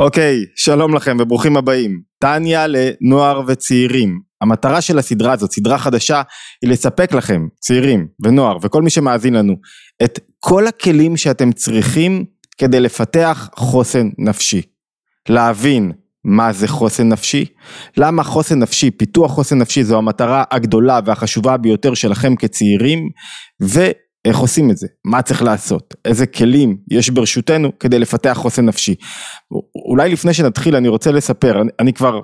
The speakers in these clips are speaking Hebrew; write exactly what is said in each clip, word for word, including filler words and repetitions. אוקיי, שלום לכם וברוכים הבאים. תניא לנוער וצעירים. המטרה של הסדרה הזאת, סדרה חדשה, היא לספק לכם, צעירים ונוער וכל מי שמאזין לנו, את כל הכלים שאתם צריכים כדי לפתח חוסן נפשי. להבין מה זה חוסן נפשי, למה חוסן נפשי, פיתוח חוסן נפשי זו המטרה הגדולה והחשובה ביותר שלכם כצעירים, ולפתח. איך עושים את זה? מה צריך לעשות? איזה כלים יש ברשותנו כדי לפתח חוסן נפשי? אולי לפני שנתחיל אני רוצה לספר, אני, אני כבר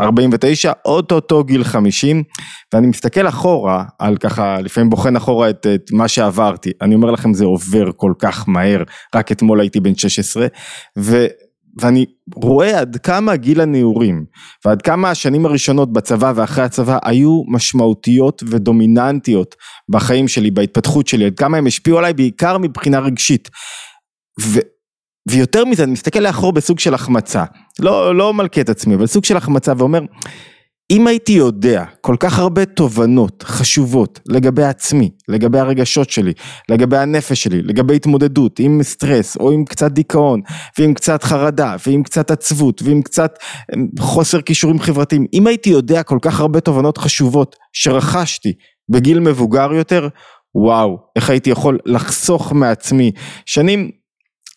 ארבעים ותשע, אוטוטו גיל חמישים, ואני מסתכל אחורה, על ככה, לפעמים בוחן אחורה את, את מה שעברתי, אני אומר לכם זה עובר כל כך מהר, רק אתמול הייתי בן שש עשרה, ו... ואני רואה עד כמה גיל הנעורים, ועד כמה השנים הראשונות בצבא ואחרי הצבא, היו משמעותיות ודומיננטיות בחיים שלי, בהתפתחות שלי, עד כמה הם השפיעו עליי, בעיקר מבחינה רגשית. ו... ויותר מזה, אני מסתכל לאחור בסוג של החמצה, לא, לא מלכה את עצמי, אבל סוג של החמצה, ואומר, אם הייתי יודע כל כך הרבה תובנות חשובות לגבי עצמי, לגבי הרגשות שלי, לגבי הנפש שלי, לגבי התמודדות עם סטרס או עם קצת דיכאון, ועם קצת חרדה, ועם קצת עצבות, ועם קצת חוסר כישורים חברתיים, אם הייתי יודע כל כך הרבה תובנות חשובות שרכשתי בגיל מבוגר יותר, וואו, איך הייתי יכול לחסוך מעצמי שנים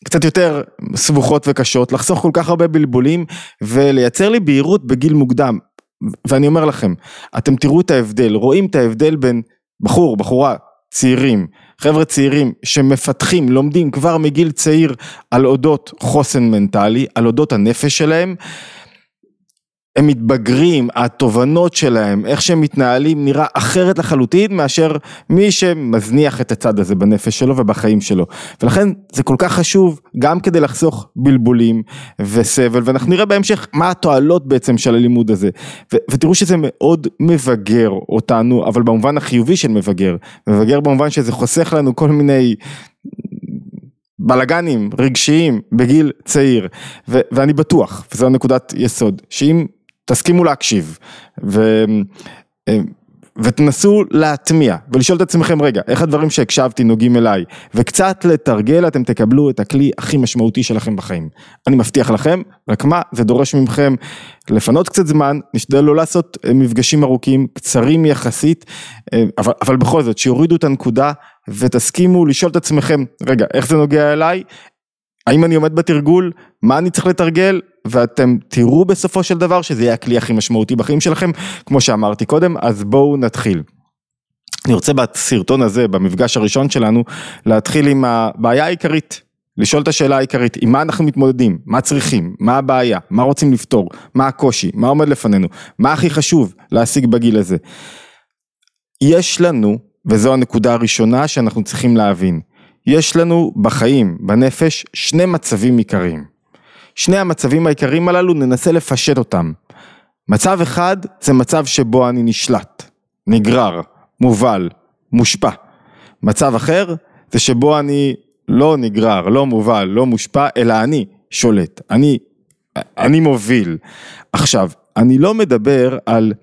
קצת יותר סבוכות וקשות, לחסוך כל כך הרבה בלבולים ולייצר לי בהירות בגיל מוקדם. ואני אומר לכם, אתם תראו את ההבדל, רואים את ההבדל בין בחור, בחורה, צעירים, חבר'ה צעירים שמפתחים, לומדים כבר מגיל צעיר על אודות חוסן מנטלי, על אודות הנפש שלהם, הם מתבגרים, התובנות שלהם, איך שהם מתנהלים נראה אחרת לחלוטין מאשר מי שמזניח את הצד הזה בנפש שלו ובחיים שלו. ולכן זה כל כך חשוב גם כדי לחסוך בלבולים וסבל, ואנחנו נראה בהמשך מה התועלות בעצם של הלימוד הזה. ו- ותראו שזה מאוד מבגר אותנו, אבל במובן החיובי של מבגר, מבגר במובן שזה חוסך לנו כל מיני בלגנים רגשיים בגיל צעיר, ו- ואני בטוח, וזו נקודת יסוד, שאם תסכימו להקשיב, ו, ותנסו להטמיע, ולשאול את עצמכם, רגע, איך הדברים שהקשבתי נוגעים אליי, וקצת לתרגל, אתם תקבלו את הכלי הכי משמעותי שלכם בחיים. אני מבטיח לכם, רק מה, זה דורש ממכם לפנות קצת זמן, נשתדל לא לעשות מפגשים ארוכים, קצרים יחסית, אבל, אבל בכל זאת, שיורידו את הנקודה, ותסכימו לשאול את עצמכם, רגע, איך זה נוגע אליי? האם אני עומד בתרגול? מה אני צריך לתרגל? ואתם תראו בסופו של דבר שזה יהיה הכלי הכי משמעותי בחיים שלכם, כמו שאמרתי קודם, אז בואו נתחיל. אני רוצה בסרטון הזה, במפגש הראשון שלנו, להתחיל עם הבעיה העיקרית, לשאול את השאלה העיקרית, עם מה אנחנו מתמודדים, מה צריכים, מה הבעיה, מה רוצים לפתור, מה הקושי, מה עומד לפנינו, מה הכי חשוב להשיג בגיל הזה. יש לנו, וזו הנקודה הראשונה שאנחנו צריכים להבין, יש לנו בחיים, בנפש, שני מצבים עיקריים. שני המצבים העיקריים הללו ננסה לפשט אותם. מצב אחד זה מצב שבו אני נשלט, נגרר, מובל, מושפע. מצב אחר זה שבו אני לא נגרר, לא מובל, לא מושפע, אלא אני שולט, אני, אני מוביל. עכשיו, אני לא מדבר על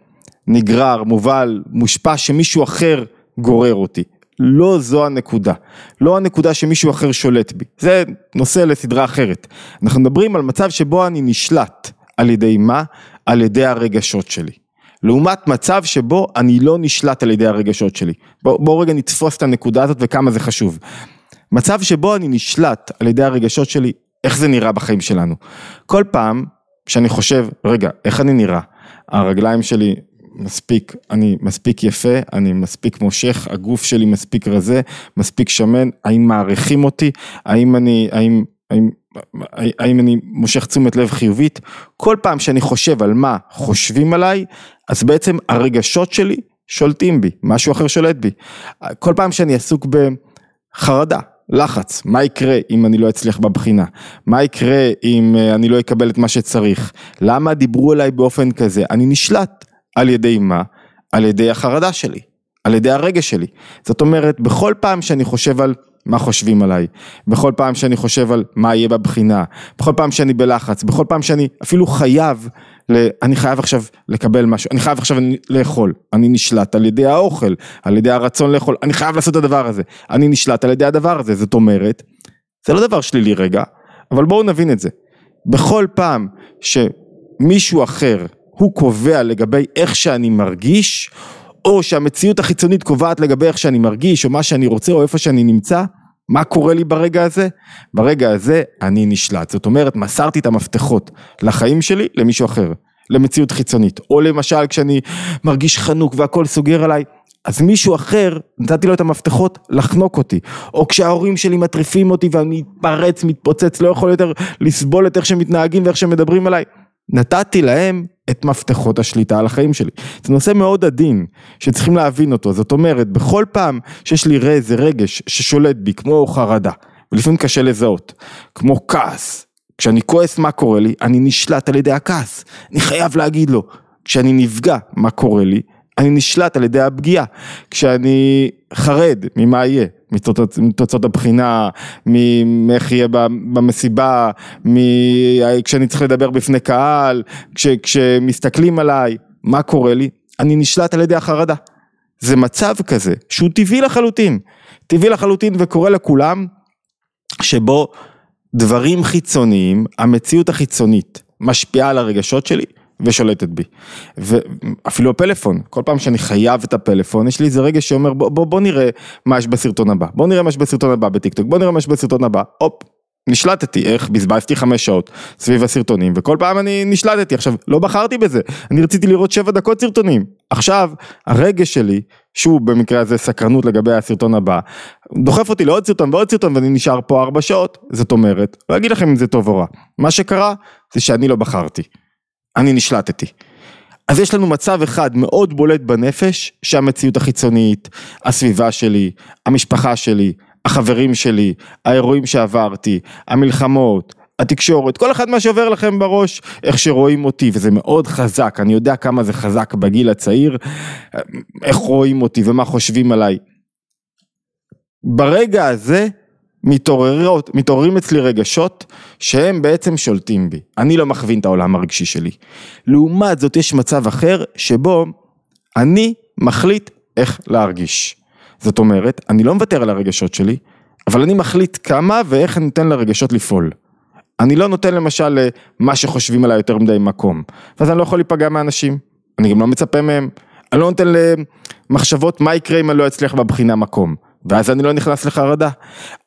נגרר, מובל, מושפע שמישהו אחר גורר אותי. לא זו הנקודה, לא הנקודה שמישהו אחר שולט בי, זה נושא לסדרה אחרת, אנחנו מדברים על מצב שבו אני נשלט, על ידי מה? על ידי הרגשות שלי, לעומת מצב שבו אני לא נשלט על ידי הרגשות שלי, בואו בוא רגע נתפוס את הנקודה הזאת וכמה זה חשוב, מצב שבו אני נשלט על ידי הרגשות שלי, איך זה נראה בחיים שלנו, כל פעם שאני חושב, רגע, איך אני נראה, הרגליים שלי נשלט, מספיק, אני מספיק יפה, אני מספיק מושך, הגוף שלי מספיק רזה, מספיק שמן, האם מעריכים אותי, האם אני, האם, האם, האם אני מושך תשומת לב חיובית, כל פעם שאני חושב על מה חושבים עליי, אז בעצם הרגשות שלי שולטים בי, משהו אחר שולט בי, כל פעם שאני עסוק בחרדה, לחץ, מה יקרה אם אני לא אצליח בבחינה, מה יקרה אם אני לא אקבל את מה שצריך, למה דיברו אליי באופן כזה, אני נשלט, על ידי מה? על ידי החרדה שלי, על ידי הרגש שלי. זאת אומרת, בכל פעם שאני חושב על מה חושבים עליי, בכל פעם שאני חושב על מה יהיה בבחינה, בכל פעם שאני בלחץ, בכל פעם שאני אפילו חייב, אני חייב עכשיו לקבל משהו, אני חייב עכשיו לאכול, אני נשלט על ידי האוכל, על ידי הרצון לאכול, אני חייב לעשות את הדבר הזה, אני נשלט על ידי הדבר הזה, זאת אומרת, זה לא דבר שלילי רגע, אבל בואו נבין את זה. בכל פעם שמישהו אחר הוא קובע לגבי איך שאני מרגיש, או שהמציאות החיצונית קובעת לגבי איך שאני מרגיש, או מה שאני רוצה, או איפה שאני נמצא, מה קורה לי ברגע הזה? ברגע הזה אני נשלט. זאת אומרת, מסרתי את המפתחות לחיים שלי למישהו אחר, למציאות חיצונית. או למשל, כשאני מרגיש חנוק והכל סוגר עליי, אז מישהו אחר, נתתי לו את המפתחות לחנוק אותי. או כשההורים שלי מטריפים אותי ואני מתפרץ, מתפוצץ, לא יכול יותר לסבול את איך שמתנהגים ואיך שמדברים עליי. נתתי להם את מפתחות השליטה על החיים שלי. זה נושא מאוד עדין, שצריכים להבין אותו. זאת אומרת, בכל פעם שיש לי איזה רגש ששולט בי, כמו חרדה, ולפעמים קשה לזהות, כמו כעס, כשאני כועס מה קורה לי, אני נשלט על ידי הכעס, אני חייב להגיד לו, כשאני נפגע מה קורה לי, אני נשלט על ידי הפגיעה, כשאני חרד ממה יהיה, מתוצאות, מתוצאות הבחינה, מאיך יהיה במסיבה, מ... כשאני צריך לדבר בפני קהל, כש... כשמסתכלים עליי, מה קורה לי? אני נשלט על ידי החרדה. זה מצב כזה, שהוא טבעי לחלוטין, טבעי לחלוטין וקורה לכולם, שבו דברים חיצוניים, המציאות החיצונית, משפיעה על הרגשות שלי, ושולטת בי. ואפילו הפלאפון, כל פעם שאני חייב את הפלאפון, יש לי איזה רגע שאומר, בוא, בוא, בוא נראה מה יש בסרטון הבא, בוא נראה מה יש בסרטון הבא בטיקטוק, בוא נראה מה יש בסרטון הבא, אופ, נשלטתי, איך, בזבזתי חמש שעות סביב הסרטונים, וכל פעם אני נשלטתי, עכשיו, לא בחרתי בזה, אני רציתי לראות שבע דקות סרטונים, עכשיו, הרגע שלי, שהוא במקרה הזה סקרנות לגבי הסרטון הבא, דוחף אותי לעוד סרטון ועוד סרטון, ואני נשאר פה ארבע שעות, זאת אומרת, לא אגיד לכם אם זה טוב או רע, מה שקרה, זה שאני לא בחרתי. אני נשלטתי. אז יש לנו מצב אחד מאוד בולט בנפש, שהמציאות החיצונית, הסביבה שלי, המשפחה שלי, החברים שלי, האירועים שעברתי, המלחמות, התקשורת, כל אחד מה שעובר לכם בראש, איך שרואים אותי, וזה מאוד חזק, אני יודע כמה זה חזק בגיל הצעיר, איך רואים אותי ומה חושבים עליי. ברגע הזה, מתעוררות, מתעוררים אצלי רגשות שהם בעצם שולטים בי. אני לא מכווין את העולם הרגשי שלי. לעומת זאת יש מצב אחר שבו אני מחליט איך להרגיש. זאת אומרת, אני לא מוותר על הרגשות שלי, אבל אני מחליט כמה ואיך אני נותן לרגשות לפעול. אני לא נותן למשל למה שחושבים עליי יותר מדי מקום. ואז אני לא יכול להיפגע מהאנשים. אני גם לא מצפה מהם. אני לא נותן למחשבות מה יקרה אם אני לא אצליח בבחינה מקום. ואז אני לא נכנס לחרדה.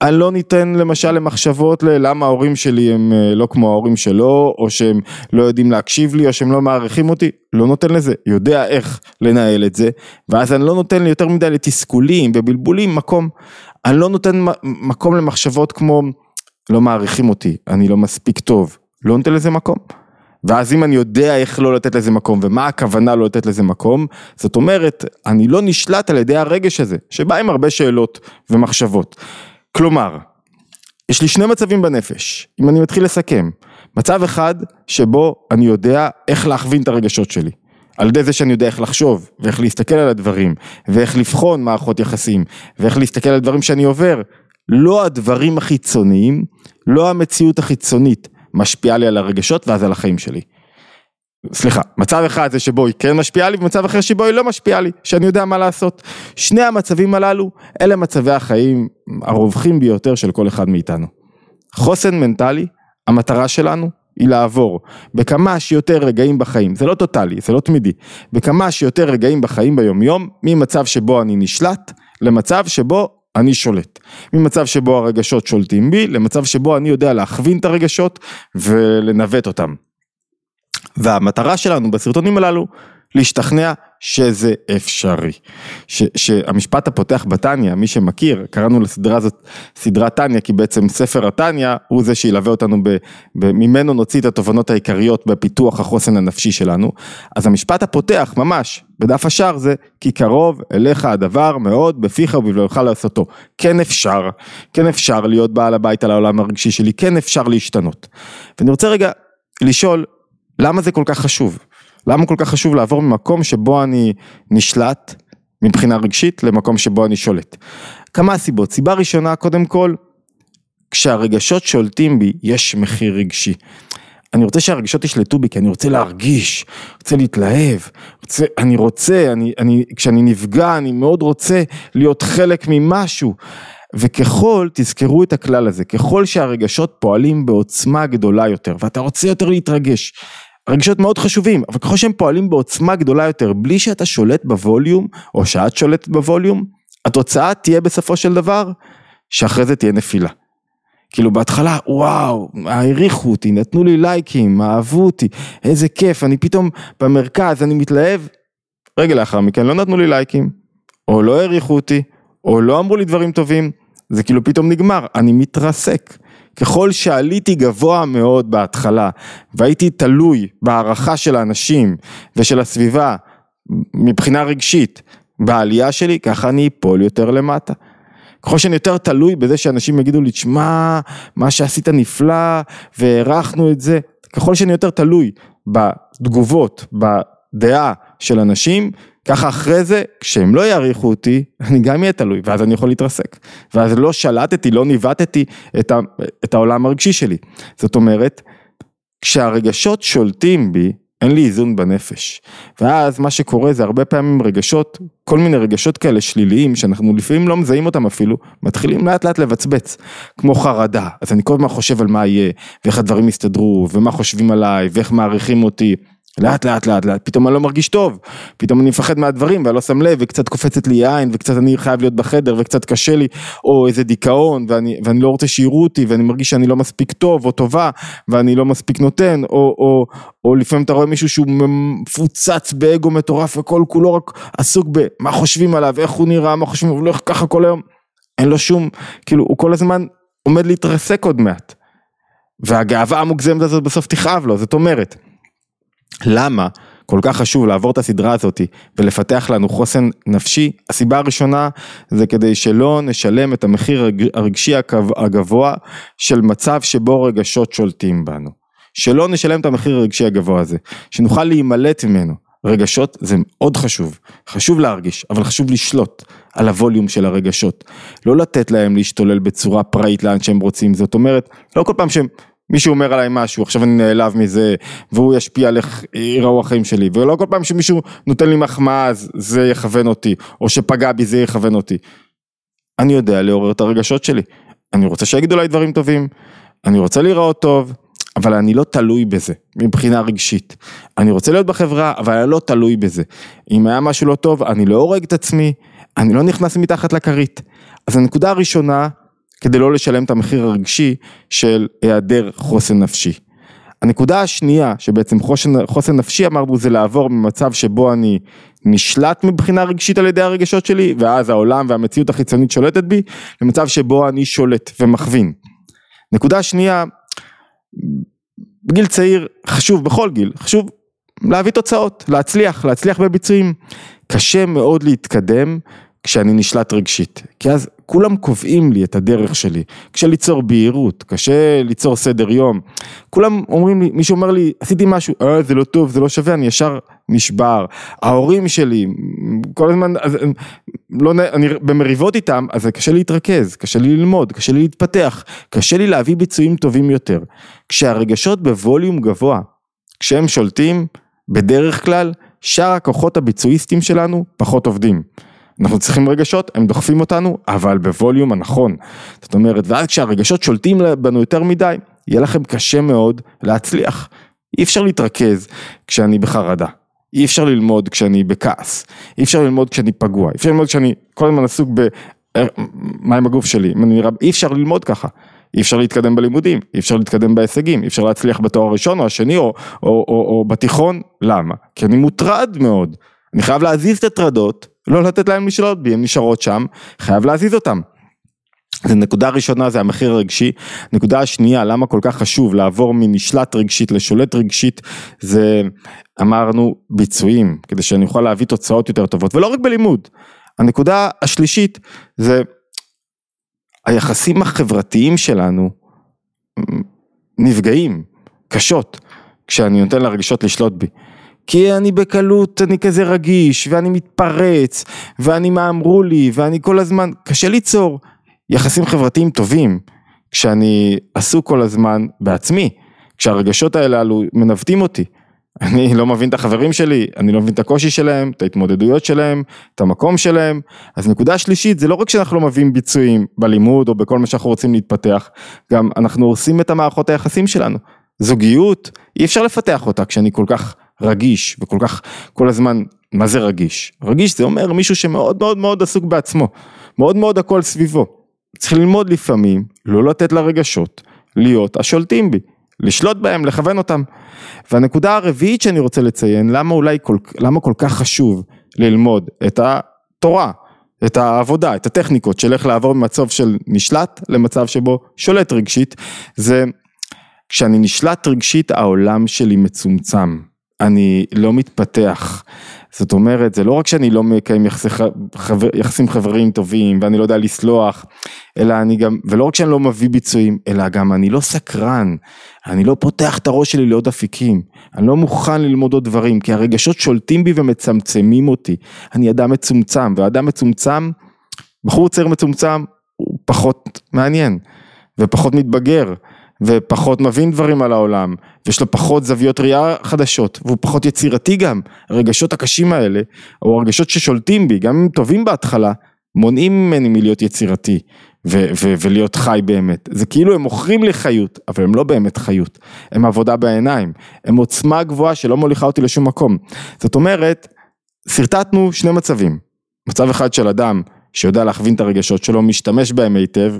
אני לא ניתן למשל למחשבות ללמה ההורים שלי הם לא כמו ההורים שלו, או שהם לא יודעים להקשיב לי, או שהם לא מעריכים אותי, לא נותן לזה, יודע איך לנהל את זה, ואז אני לא נותן לי יותר מדי לתסכולים ובלבולים מקום, אני לא נותן מקום למחשבות כמו, לא מעריכים אותי, אני לא מספיק טוב, לא נותן לזה מקום. ואז אם אני יודע איך לא לתת לזה מקום, ומה הכוונה לא לתת לזה מקום, זאת אומרת, אני לא נשלט על ידי הרגש הזה, שבא עם הרבה שאלות ומחשבות. כלומר, יש לי שני מצבים בנפש, אם אני מתחיל לסכם, מצב אחד שבו אני יודע איך להכווין את הרגשות שלי, על ידי זה שאני יודע איך לחשוב, ואיך להסתכל על הדברים, ואיך לבחון מערכות יחסים, ואיך להסתכל על הדברים שאני עובר, לא הדברים החיצוניים, לא המציאות החיצונית, משפיעה לי על הרגשות ואז על החיים שלי. סליחה, מצב אחד זה שבו היא כן משפיעה לי, ומצב אחר שבו היא לא משפיעה לי, שאני יודע מה לעשות. שני המצבים הללו, אלה מצבי החיים הרווחים ביותר של כל אחד מאיתנו. חוסן מנטלי, המטרה שלנו היא לעבור בכמה שיותר רגעים בחיים, זה לא טוטלי, זה לא תמידי, בכמה שיותר רגעים בחיים ביומיום, ממצב שבו אני נשלט, למצב שבו אני שולט. ממצב שבו הרגשות שולטים בי, למצב שבו אני יודע להכווין את הרגשות ולנווט אותם. והמטרה שלנו בסרטונים הללו, להשתכנע שזה אפשרי. ש- שהמשפט הפותח בתניא, מי שמכיר, קראנו לסדרה הזאת, סדרת תניא, כי בעצם ספר התניא הוא זה שילווה אותנו, ב- ב- ממנו נוציא את התובנות העיקריות בפיתוח החוסן הנפשי שלנו. אז המשפט הפותח ממש, בדף השאר זה, כי קרוב אליך הדבר מאוד בפיך ובבלעך לעשותו. כן אפשר, כן אפשר להיות בעל הבית על העולם הרגשי שלי, כן אפשר להשתנות. ואני רוצה רגע לשאול, למה זה כל כך חשוב? למה כל כך חשוב לעבור ממקום שבו אני נשלט מבחינה רגשית למקום שבו אני שולט? כמה סיבות. סיבה ראשונה, קודם כל, כשהרגשות שולטים בי, יש מחיר רגשי. אני רוצה שהרגשות ישלטו בי, כי אני רוצה להרגיש, רוצה להתלהב, רוצה, אני רוצה, אני, אני, כשאני נפגע, אני מאוד רוצה להיות חלק ממשהו. וככל, תזכרו את הכלל הזה, ככל שהרגשות פועלים בעוצמה גדולה יותר, ואתה רוצה יותר להתרגש, הרגשות מאוד חשובים, אבל ככל שהם פועלים בעוצמה גדולה יותר, בלי שאתה שולט בווליום, או שאת שולטת בווליום, התוצאה תהיה בסופו של דבר, שאחרי זה תהיה נפילה. כאילו בהתחלה, וואו, העריכו אותי, נתנו לי לייקים, אהבו אותי, איזה כיף, אני פתאום במרכז, אני מתלהב, רגע לאחר מכן, לא נתנו לי לייקים, או לא העריכו אותי, או לא אמרו לי דברים טובים, זה כאילו פתאום נגמר, אני מתרסק. ככל שעליתי גבוה מאוד בהתחלה, והייתי תלוי בהערכה של האנשים, ושל הסביבה, מבחינה רגשית, בעלייה שלי, ככה אני אפול יותר למטה. ככל שאני יותר תלוי בזה שאנשים יגידו לי, תשמע, מה שעשית נפלא, והערכנו את זה, ככל שאני יותר תלוי בתגובות, בדעה של אנשים, ככה אחרי זה, כשהם לא יעריכו אותי, אני גם יהיה תלוי, ואז אני יכול להתרסק. ואז לא שלטתי, לא ניווטתי את, ה, את העולם הרגשי שלי. זאת אומרת, כשהרגשות שולטים בי, אין לי איזון בנפש. ואז מה שקורה זה הרבה פעמים רגשות, כל מיני רגשות כאלה שליליים, שאנחנו לפעמים לא מזהים אותם אפילו, מתחילים לאט לאט לבצבץ, כמו חרדה. אז אני כל מה חושב על מה יהיה, ואיך הדברים יסתדרו, ומה חושבים עליי, ואיך מעריכים אותי. לאט, לאט, לאט, לאט, פתאום אני לא מרגיש טוב, פתאום אני מפחד מהדברים, ואני לא שם לב, וקצת קופצת לי עין, וקצת אני חייב להיות בחדר, וקצת קשה לי, או איזה דיכאון, ואני, ואני לא רוצה שיראו אותי, ואני מרגיש שאני לא מספיק טוב, או טובה, ואני לא מספיק נותן, או, או, או לפעמים אתה רואה מישהו שהוא מפוצץ באגו מטורף, וכל כולו רק עסוק במה חושבים עליו, איך הוא נראה, מה חושבים, אבל לא איך ככה כל היום, אין לו שום, כאילו, הוא כל הזמן עומד להתרסק עוד מעט, והגאווה המוגזמת הזאת בסוף תכאב לו, זאת אומרת, למה כל כך חשוב לעבור את הסדרה הזאת ולפתח לנו חוסן נפשי? הסיבה הראשונה זה כדי שלא נשלם את המחיר הרגשי הגבוה של מצב שבו רגשות שולטים בנו. שלא נשלם את המחיר הרגשי הגבוה הזה, שנוכל להימלט ממנו. רגשות זה מאוד חשוב, חשוב להרגיש, אבל חשוב לשלוט על הווליום של הרגשות. לא לתת להם להשתולל בצורה פראית לאן שהם רוצים, זאת אומרת, לא כל פעם שהם... מישהו אומר עליי משהו, עכשיו אני נעלב מזה, והוא ישפיע על איך יראו החיים שלי, ולא כל פעם שמישהו נותן לי מחמאה, אז זה יכוון אותי, או שפגע בי, זה יכוון אותי. אני יודע לעורר את הרגשות שלי, אני רוצה שיגידו לי דברים טובים, אני רוצה להיראות טוב, אבל אני לא תלוי בזה, מבחינה רגשית. אני רוצה להיות בחברה, אבל אני לא תלוי בזה. אם היה משהו לא טוב, אני לא הורג את עצמי, אני לא נכנס מתחת לקרית. אז הנקודה הראשונה, כדי לא לשלם את המחיר הרגשי של היעדר חוסן נפשי. הנקודה השנייה, שבעצם חוסן, חוסן נפשי אמרנו, זה לעבור ממצב שבו אני נשלט מבחינה רגשית על ידי הרגשות שלי, ואז העולם והמציאות החיצונית שולטת בי, למצב שבו אני שולט ומכווין. נקודה שנייה, בגיל צעיר, חשוב בכל גיל, חשוב להביא תוצאות, להצליח, להצליח בביצועים. קשה מאוד להתקדם, כשאני נשלט רגשית, כי אז כולם קובעים לי את הדרך שלי, קשה ליצור בהירות, קשה ליצור סדר יום, כולם אומרים לי, מישהו אומר לי, עשיתי משהו, אה, זה לא טוב, זה לא שווה, אני ישר נשבר, ההורים שלי, כל הזמן, אז, לא, אני במריבות איתם, אז קשה לי להתרכז, קשה לי ללמוד, קשה לי להתפתח, קשה לי להביא ביצועים טובים יותר, כשהרגשות בווליום גבוה, כשהם שולטים, בדרך כלל, שאר הכוחות הביצועיסטים שלנו, פחות עובדים, אנחנו צריכים רגשות, הם דוחפים אותנו, אבל בווליום הנכון. זאת אומרת, ואז כשהרגשות שולטים בנו יותר מדי, יהיה לכם קשה מאוד להצליח. אי אפשר להתרכז כשאני בחרדה. אי אפשר ללמוד כשאני בכעס. אי אפשר ללמוד כשאני פגוע. אי אפשר ללמוד כשאני כל הזמן עסוק ב... מה עם הגוף שלי? אי אפשר ללמוד ככה. אי אפשר להתקדם בלימודים. אי אפשר להתקדם בהישגים. אי אפשר להצליח בתואר הראשון או השני או, או, או, או בתיכון. למה? כי אני מוטרד מאוד. אני חייב להזיז את הטרדות, לא לתת להם לשלוט בי, הם נשארות שם, חייב להזיז אותם. אז הנקודה הראשונה זה המחיר הרגשי, הנקודה השנייה, למה כל כך חשוב לעבור מנשלט רגשית לשולט רגשית, זה אמרנו ביצועים, כדי שאני אוכל להביא תוצאות יותר טובות, ולא רק בלימוד. הנקודה השלישית זה, היחסים החברתיים שלנו נפגעים, קשות, כשאני נותן לרגשות לשלוט בי. כי אני בקלות, אני כזה רגיש, ואני מתפרץ, ואני מה אמרו לי, ואני כל הזמן, קשה ליצור יחסים חברתיים טובים, כשאני עסוק כל הזמן בעצמי, כשהרגשות האלה מנווטים אותי, אני לא מבין את החברים שלי, אני לא מבין את הקושי שלהם, את ההתמודדויות שלהם, את המקום שלהם. אז נקודה שלישית, זה לא רק שאנחנו לא מביאים ביצועים בלימוד או בכל מה שאנחנו רוצים להתפתח, גם אנחנו עושים את המערכות היחסים שלנו. זוגיות, אי אפשר לפתח אותה כשאני כל כך רגיש וכל כך כל הזמן, מה זה רגיש? רגיש זה אומר מישהו שמאוד מאוד מאוד עסוק בעצמו, מאוד מאוד הכל סביבו. צריך ללמוד לפעמים, לא לתת לרגשות, להיות השולטים בי. לשלוט בהם, לכוון אותם. והנקודה הרביעית שאני רוצה לציין, למה אולי כל, למה כל כך חשוב ללמוד את התורה, את העבודה, את הטכניקות, שלך לעבור ממצב של נשלט, למצב שבו שולט רגשית, זה כשאני נשלט רגשית, העולם שלי מצומצם, אני לא מתפתח, זאת אומרת, זה לא רק שאני לא מקיים יחסים חברים טובים, ואני לא יודע לסלוח, אלא אני גם, ולא רק שאני לא מביא ביצועים, אלא גם אני לא סקרן, אני לא פותח את הראש שלי לעוד אפיקים, אני לא מוכן ללמוד עוד דברים, כי הרגשות שולטים בי ומצמצמים אותי, אני אדם מצומצם, ואדם מצומצם, בחור צעיר מצומצם, הוא פחות מעניין, ופחות מתבגר, ופחות מבין דברים על העולם, ויש לו פחות זוויות ראייה חדשות, והוא פחות יצירתי גם, הרגשות הקשים האלה, או הרגשות ששולטים בי, גם אם טובים בהתחלה, מונעים ממני מלהיות יצירתי, ו- ו- ולהיות חי באמת, זה כאילו הם מוכרים לחיות, אבל הם לא באמת חיות, הם עבודה בעיניים, הם עוצמה גבוהה שלא מוליכה אותי לשום מקום, זאת אומרת, סרטטנו שני מצבים, מצב אחד של אדם, שיודע להכווין את הרגשות שלו, משתמש בהם היטב,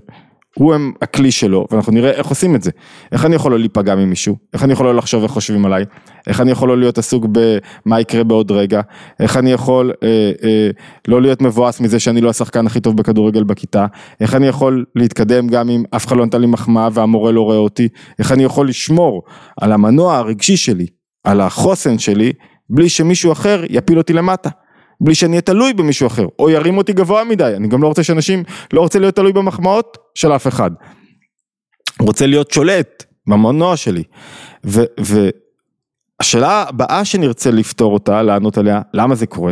הוא הם הכלי שלו, ואנחנו נראה איך עושים את זה, איך אני יכול לא להיפגע ממישהו, איך אני יכול לא לחשוב איך חושבים עליי, איך אני יכול לא להיות עסוק במה יקרה בעוד רגע, איך אני יכול אה, אה, לא להיות מבואס מזה שאני לא השחקן הכי טוב בכדורגל בכיתה, איך אני יכול להתקדם גם אם אף אחד לא נתן לי מחמאה והמורה לא רואה אותי, איך אני יכול לשמור על המנוע הרגשי שלי, על החוסן שלי, בלי שמישהו אחר יפיל אותי למטה. בלי שאני אהיה תלוי במישהו אחר, או ירים אותי גבוה מדי, אני גם לא רוצה שאנשים, לא רוצה להיות תלוי במחמאות של אף אחד, רוצה להיות שולט במנוע שלי, והשאלה הבאה שנרצה לפתור אותה, לענות עליה, למה זה קורה?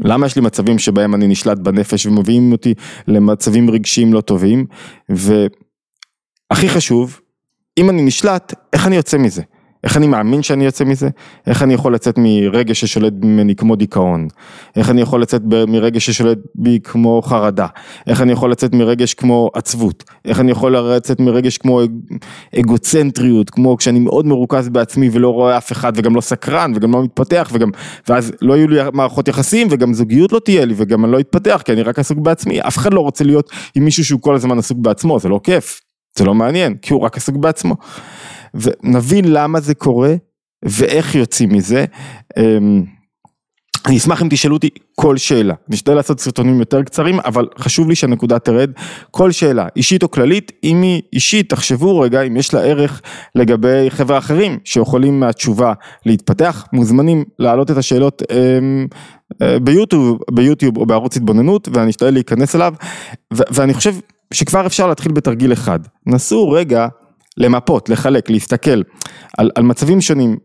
למה יש לי מצבים שבהם אני נשלט בנפש, ומביאים אותי למצבים רגשיים לא טובים, והכי חשוב, אם אני נשלט, איך אני יוצא מזה? איך אני מאמין שאני יוצא מזה? איך אני יכול לצאת מרגע ששולט ממני כמו דיכאון? איך אני יכול לצאת מרגע ששולט בי כמו חרדה? איך אני יכול לצאת מרגש כמו עצבות? איך אני יכול לצאת מרגש כמו אגוצנטריות, כמו כשאני מאוד מרוכז בעצמי ולא רואה אף אחד, וגם לא סקרן, וגם לא מתפתח, וגם, ואז לא יהיו לי מערכות יחסים, וגם זוגיות לא תהיה לי, וגם אני לא אתפתח, כי אני רק עסוק בעצמי. אף אחד לא רוצה להיות עם מישהו שהוא כל הזמן עסוק בעצמו, זה לא כיף, זה לא מעניין, כי הוא רק עסוק בעצמו. ונבין למה זה קורה, ואיך יוצאים מזה. אני אשמח אם תשאלו אותי כל שאלה, נשתדל לעשות סרטונים יותר קצרים, אבל חשוב לי שהנקודה תרד, כל שאלה, אישית או כללית, אם היא אישית, תחשבו רגע, אם יש לה ערך לגבי חבר'ה אחרים, שיכולים מהתשובה להתפתח, מוזמנים להעלות את השאלות ביוטיוב, ביוטיוב או בערוץ התבוננות, ואני אשתדל להיכנס אליו, ו- ואני חושב שכבר אפשר להתחיל בתרגיל אחד, נסו רגע, למפות, לחלק, להסתכל על, על מצבים שונים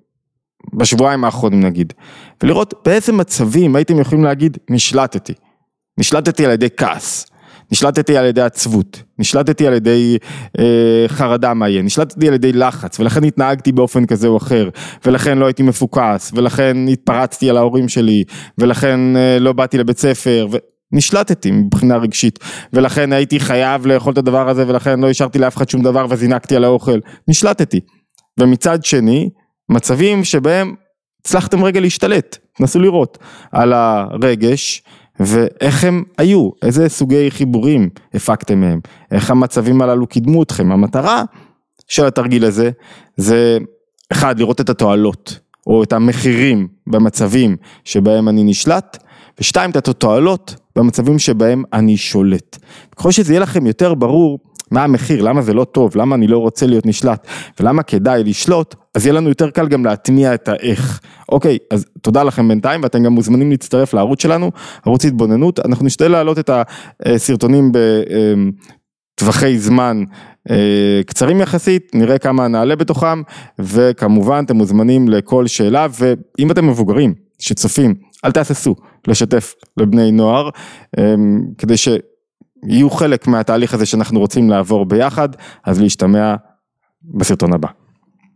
בשבועיים האחרונים נגיד, ולראות באיזה מצבים הייתם יכולים להגיד נשלטתי, נשלטתי על ידי כעס, נשלטתי על ידי עצבות, נשלטתי על ידי אה, חרדה מה יהיה, נשלטתי על ידי לחץ, ולכן התנהגתי באופן כזה או אחר, ולכן לא הייתי מפוקס, ולכן התפרצתי על ההורים שלי, ולכן אה, לא באתי לבית ספר, ו... נשלטתי מבחינה רגשית, ולכן הייתי חייב לאכול את הדבר הזה, ולכן לא השארתי לאף אחד שום דבר, וזינקתי על האוכל, נשלטתי, ומצד שני, מצבים שבהם הצלחתם רגע להשתלט, תנסו לראות, על הרגש, ואיך הם היו, איזה סוגי חיבורים הפקתם מהם, איך המצבים הללו קידמו אתכם, המטרה של התרגיל הזה, זה אחד, לראות את התועלות, או את המחירים במצבים שבהם אני נשלט, ושתיים, את התועלות במצבים שבהם אני שולט. ככל שזה יהיה לכם יותר ברור מה המחיר, למה זה לא טוב, למה אני לא רוצה להיות נשלט, ולמה כדאי לשלוט, אז יהיה לנו יותר קל גם להטמיע את האיך. אוקיי, אז תודה לכם בינתיים, ואתם גם מוזמנים להצטרף לערוץ שלנו, ערוץ התבוננות, אנחנו נשתדל להעלות את הסרטונים בטווחי זמן קצרים יחסית, נראה כמה נעלה בתוכם, וכמובן אתם מוזמנים לכל שאלה, ואם אתם מבוגרים שצופים, אל תעשו לשתף לבני נוער, כדי שיהיו חלק מהתהליך הזה שאנחנו רוצים לעבור ביחד, אז להשתמע בסרטון הבא.